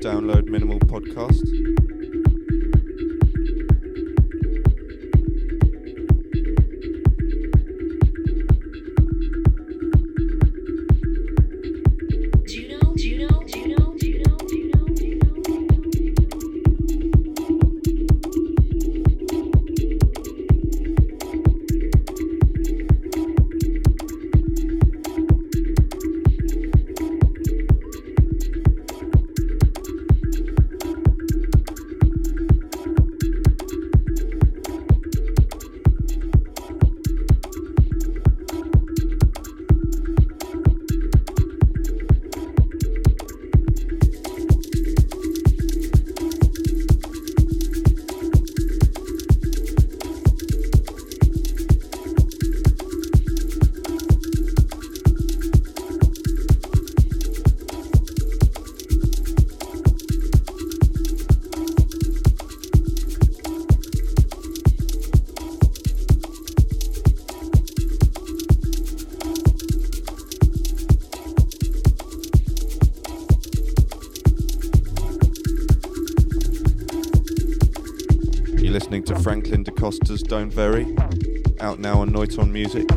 Download Minimal podcast. To Franklin DaCosta's Don't Vary, out now on Noiton Music.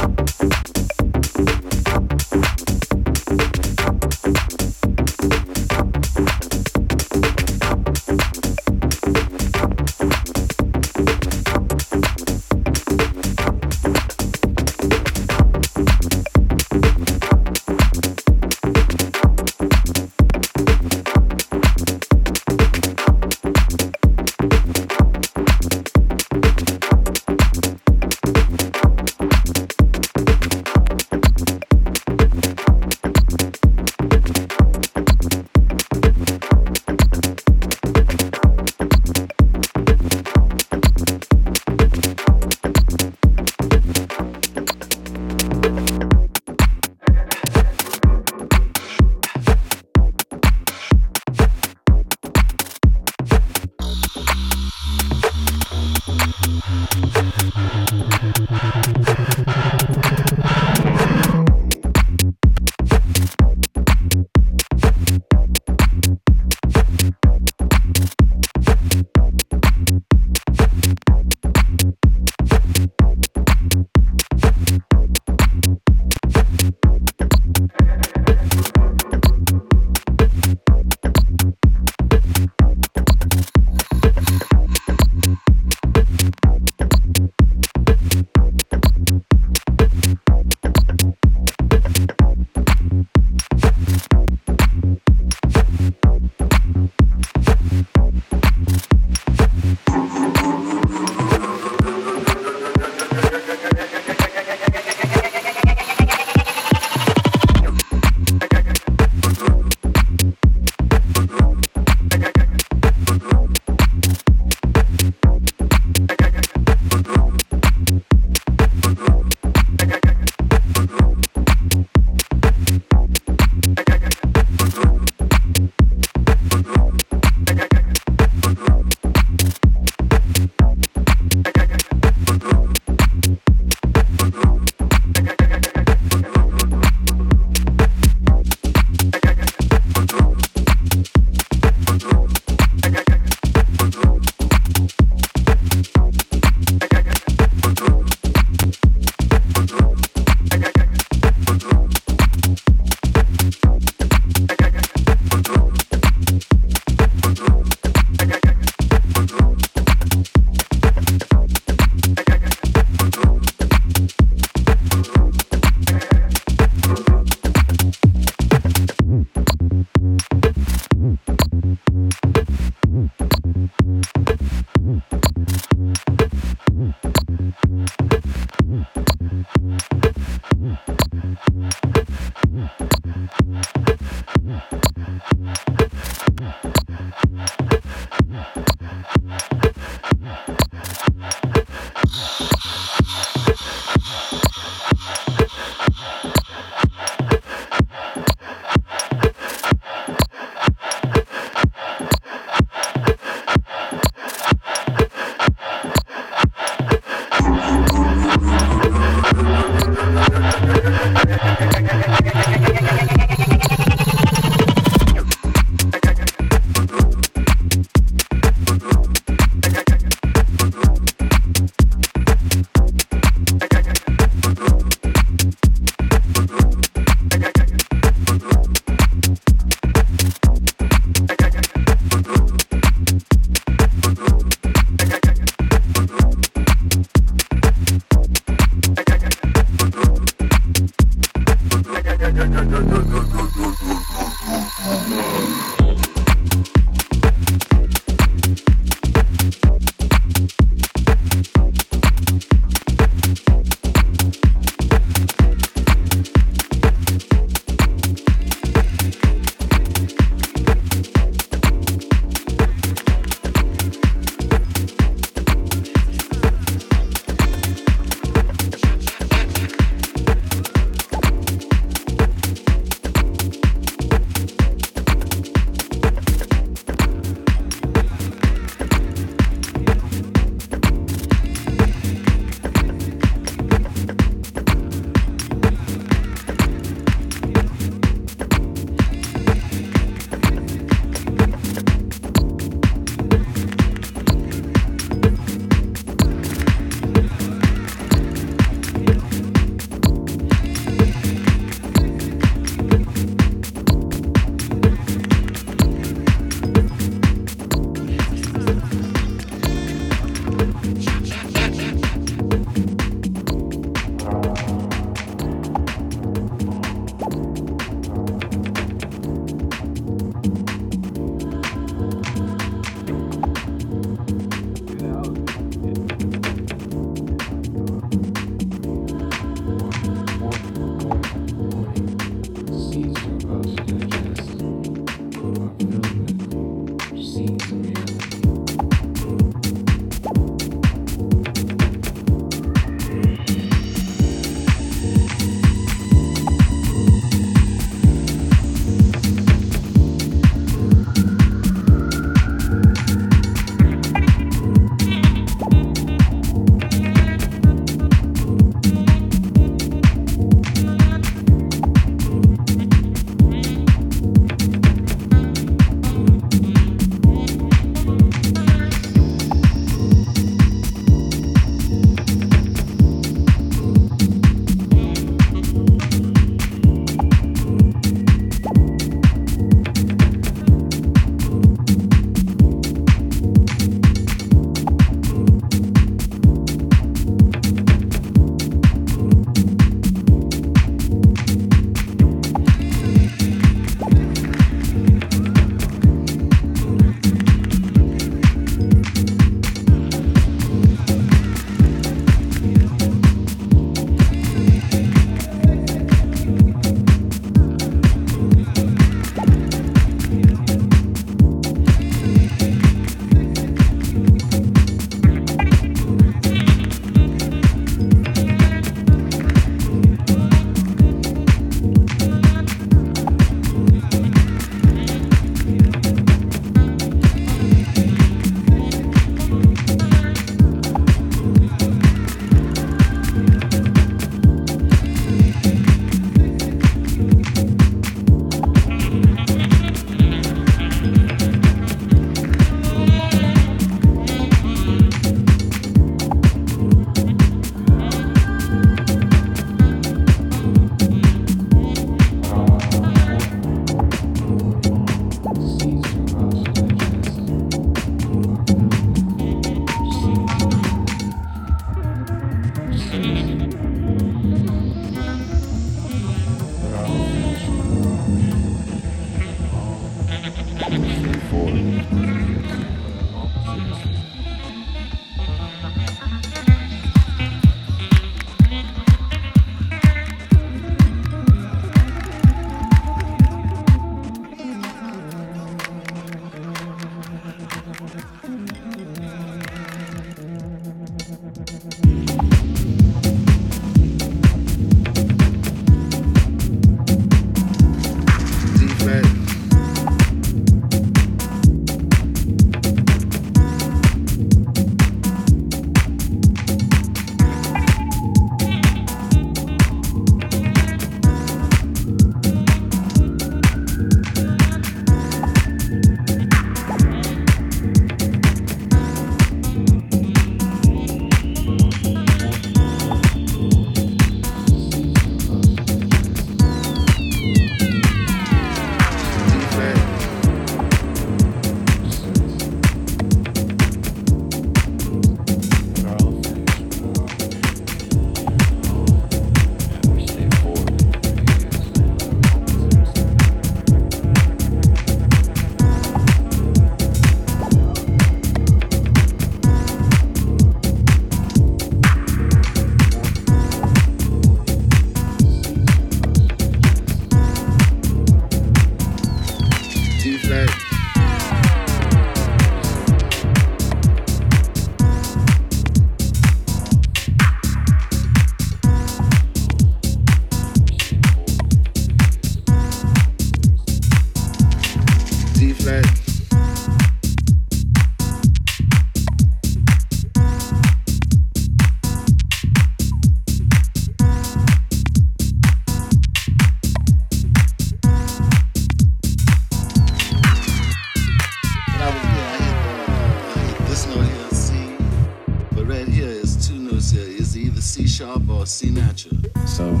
So,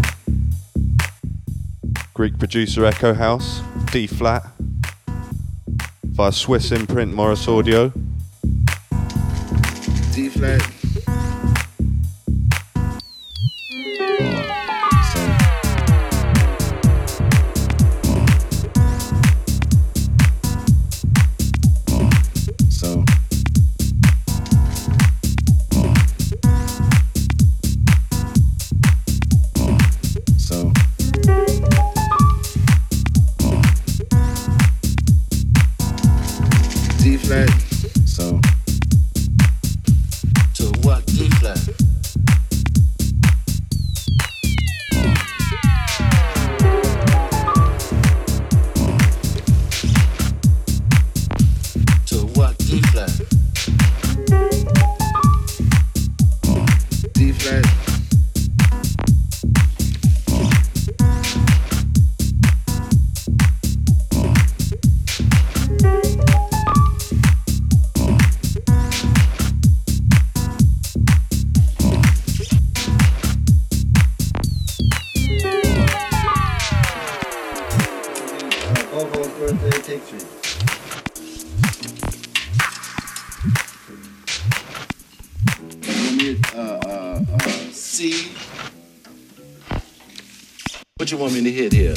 Greek producer Echo House, D flat, via Swiss imprint Morris Audio. D flat. D flat. So to what D flat? To what D flat? D flat. You want me to hit here?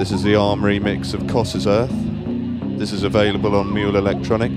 This is the Arm remix of Cossa's Earth. This is available on Mule Electronic.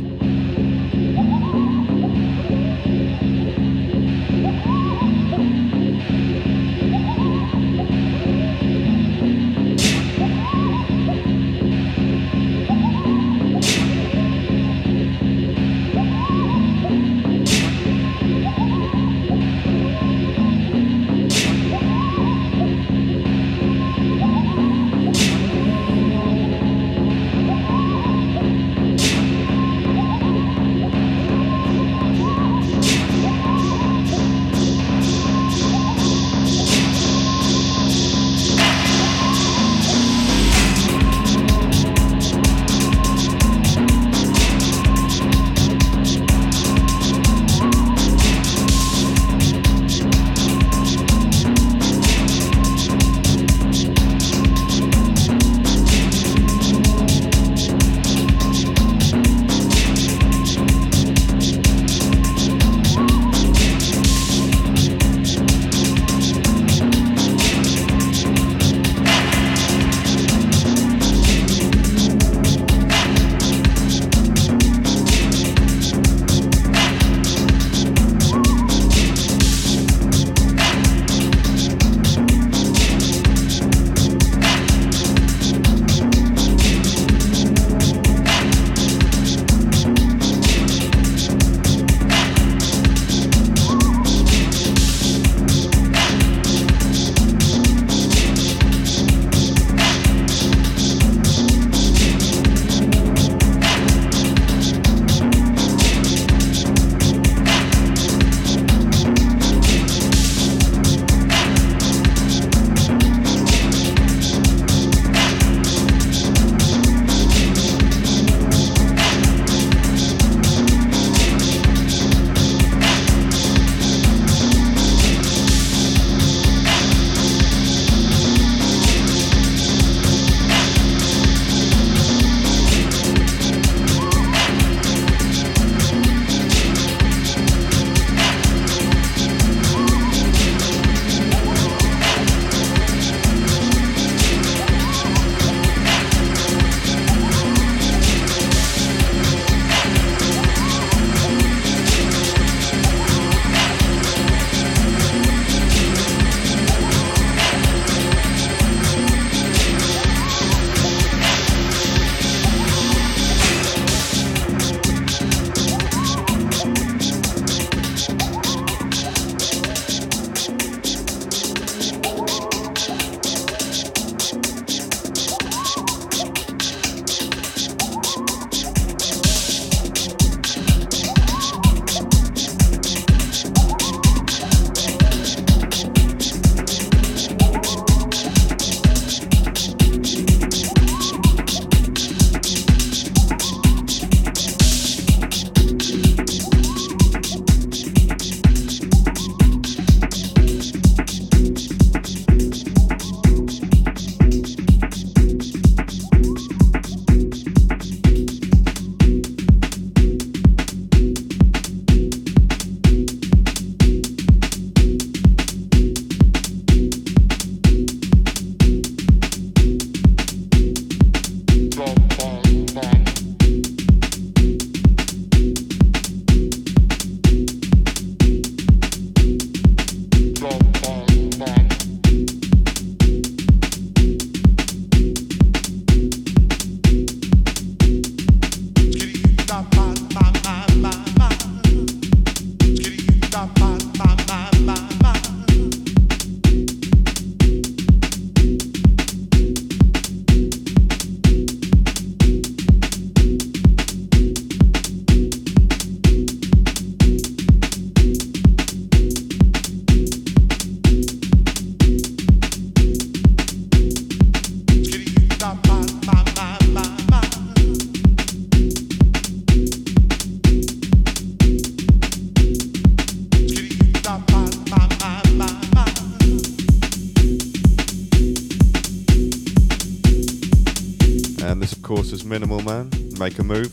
Minimal Man, Make a Move,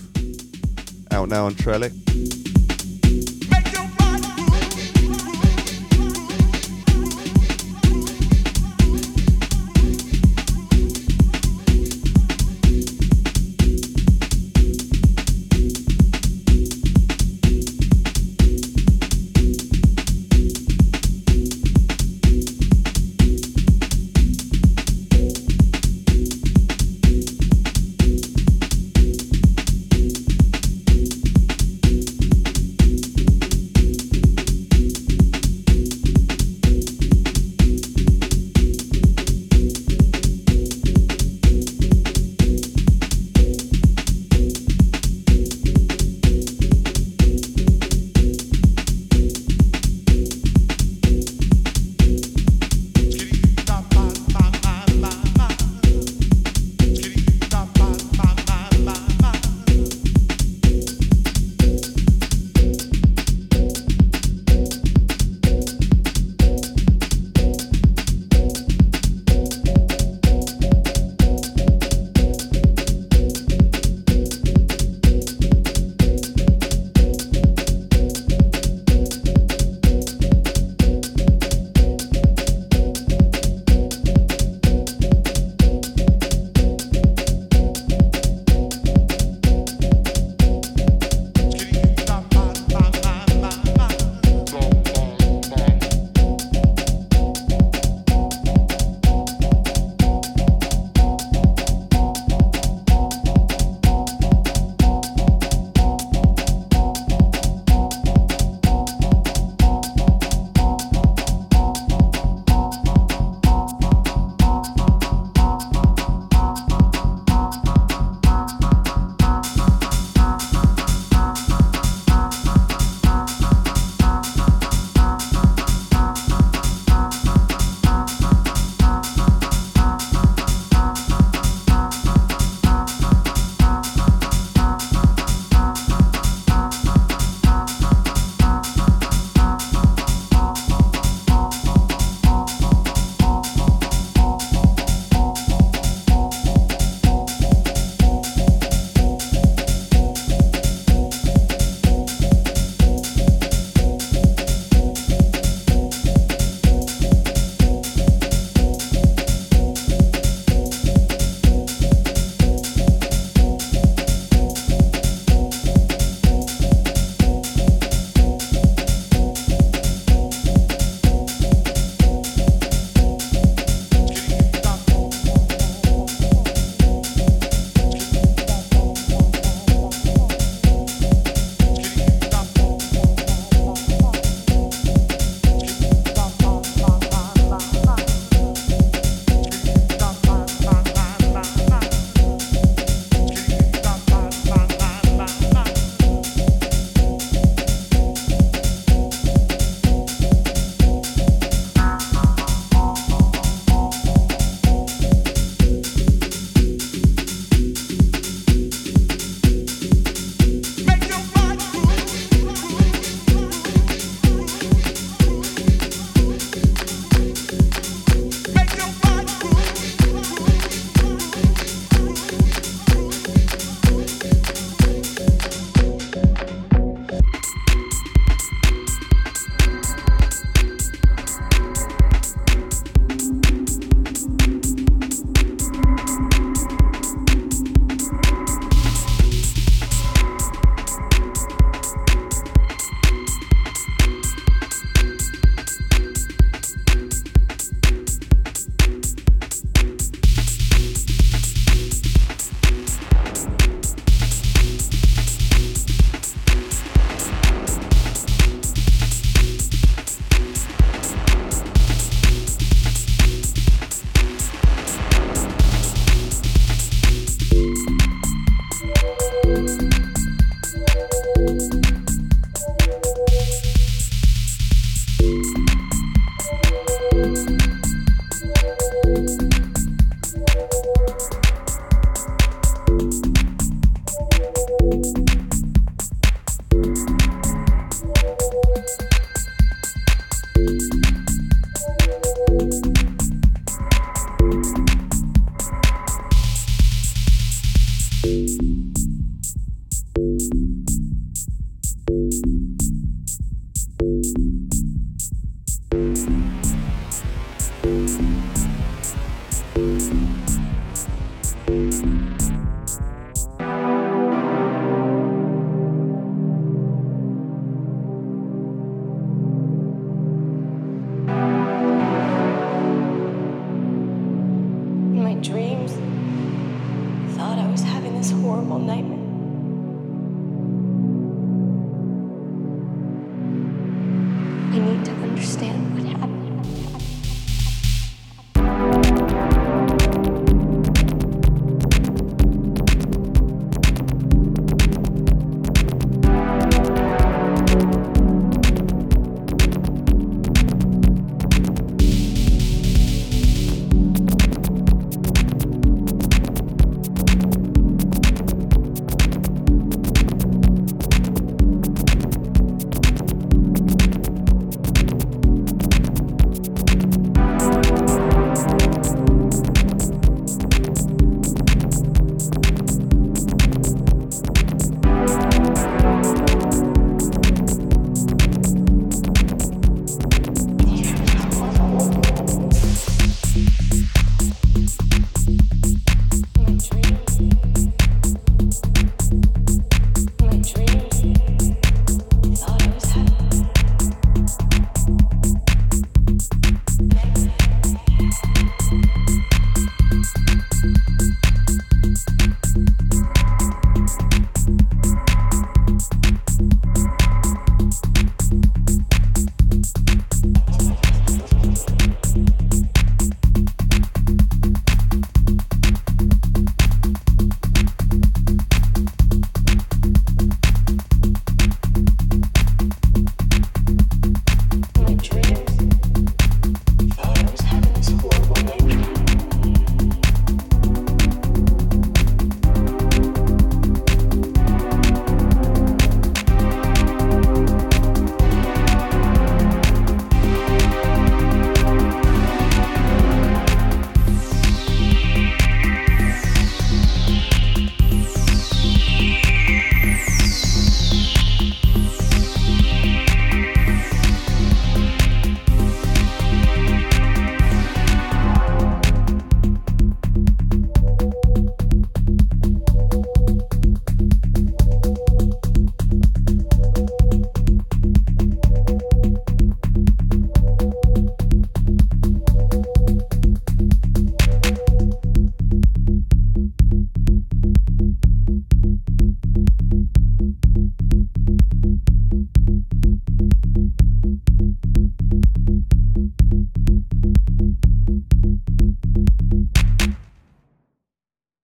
out now on Trellick.